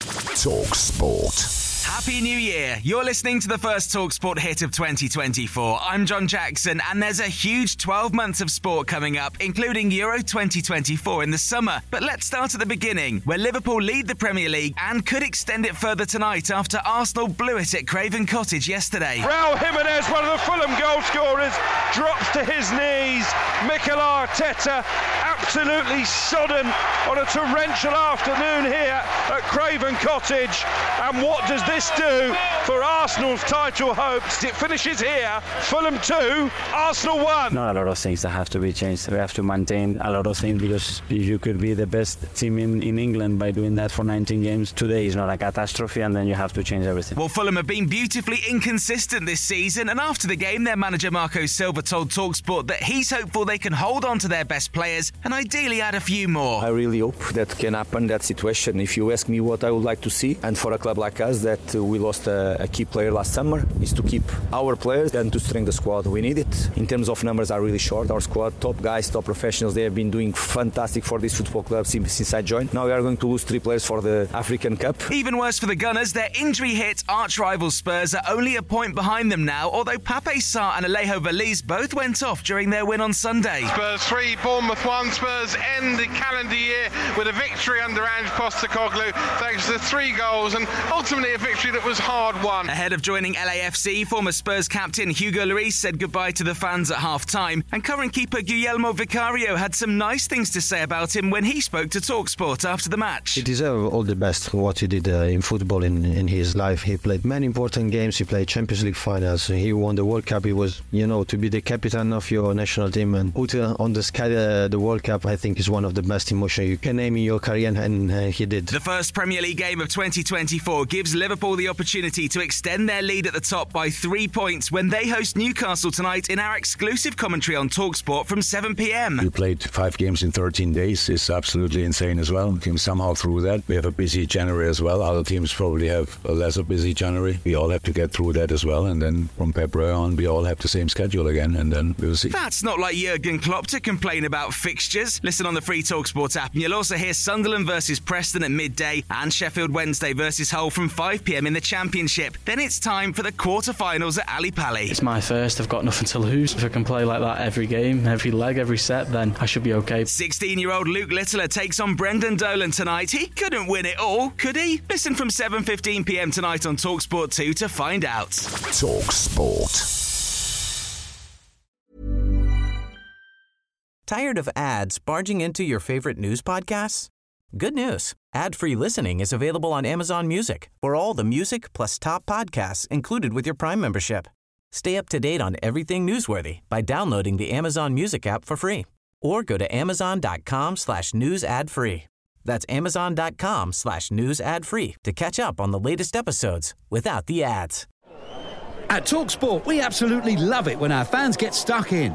TalkSport. Happy New Year. You're listening to the first TalkSport hit of 2024. I'm John Jackson, and there's a huge 12 months of sport coming up, including Euro 2024 in the summer. But let's start at the beginning, where Liverpool lead the Premier League and could extend it further tonight after Arsenal blew it at Craven Cottage yesterday. Raul Jimenez, one of the Fulham goal scorers, drops to his knees. Mikel Arteta, absolutely sodden on a torrential afternoon here at Craven Cottage. And what does this do for Arsenal's title hopes? It finishes here. Fulham 2, Arsenal 1. Not a lot of things that have to be changed. We have to maintain a lot of things, because you could be the best team in England by doing that for 19 games. Today is not a catastrophe, and then you have to change everything. Well, Fulham have been beautifully inconsistent this season, and after the game, their manager Marco Silva told TalkSport that he's hopeful they can hold on to their best players and ideally add a few more. I really hope that can happen, that situation. If you ask me what I would like to see, and for a club like us that we lost a key player last summer, is to keep our players and to strengthen the squad. We need it. In terms of numbers, are really short. Our squad, top guys, top professionals, they have been doing fantastic for this football club since I joined. Now we are going to lose 3 players for the African Cup. Even worse for the Gunners, their injury hit arch-rival Spurs are only a point behind them now, although Pape Sarr and Alejo Veliz both went off during their win on Sunday. Spurs 3, Bournemouth 1. Spurs end the calendar year with a victory under Ange Postecoglou thanks to 3 goals and ultimately a victory that was hard won. Ahead of joining LAFC, former Spurs captain Hugo Lloris said goodbye to the fans at half-time, and current keeper Guillermo Vicario had some nice things to say about him when he spoke to TalkSport after the match. He deserved all the best for what he did in football in his life. He played many important games, he played Champions League finals, he won the World Cup. He was, to be the captain of your national team and put on the sky the World Cup, I think, is one of the best emotions you can name in your career, and he did. The first Premier League game of 2024 gives Liverpool the opportunity to extend their lead at the top by 3 points when they host Newcastle tonight in our exclusive commentary on TalkSport from 7 p.m. We played 5 games in 13 days. It's absolutely insane as well. Came somehow through that. We have a busy January as well. Other teams probably have a lesser busy January. We all have to get through that as well, and then from February on we all have the same schedule again, and then we'll see. That's not like Jurgen Klopp to complain about fixtures. Listen on the free TalkSport app, and you'll also hear Sunderland versus Preston at midday and Sheffield Wednesday versus Hull from 5 p.m. in the Championship. Then it's time for the quarterfinals at Ali Pally. It's my first. I've got nothing to lose. If I can play like that every game, every leg, every set, then I should be okay. 16-year-old Luke Littler takes on Brendan Dolan tonight. He couldn't win it all, could he? Listen from 7:15 p.m. tonight on TalkSport 2 to find out. TalkSport. Tired of ads barging into your favorite news podcasts? Good news. Ad-free listening is available on Amazon Music for all the music plus top podcasts included with your Prime membership. Stay up to date on everything newsworthy by downloading the Amazon Music app for free or go to amazon.com/newsadfree. That's amazon.com/newsadfree to catch up on the latest episodes without the ads. At TalkSport, we absolutely love it when our fans get stuck in.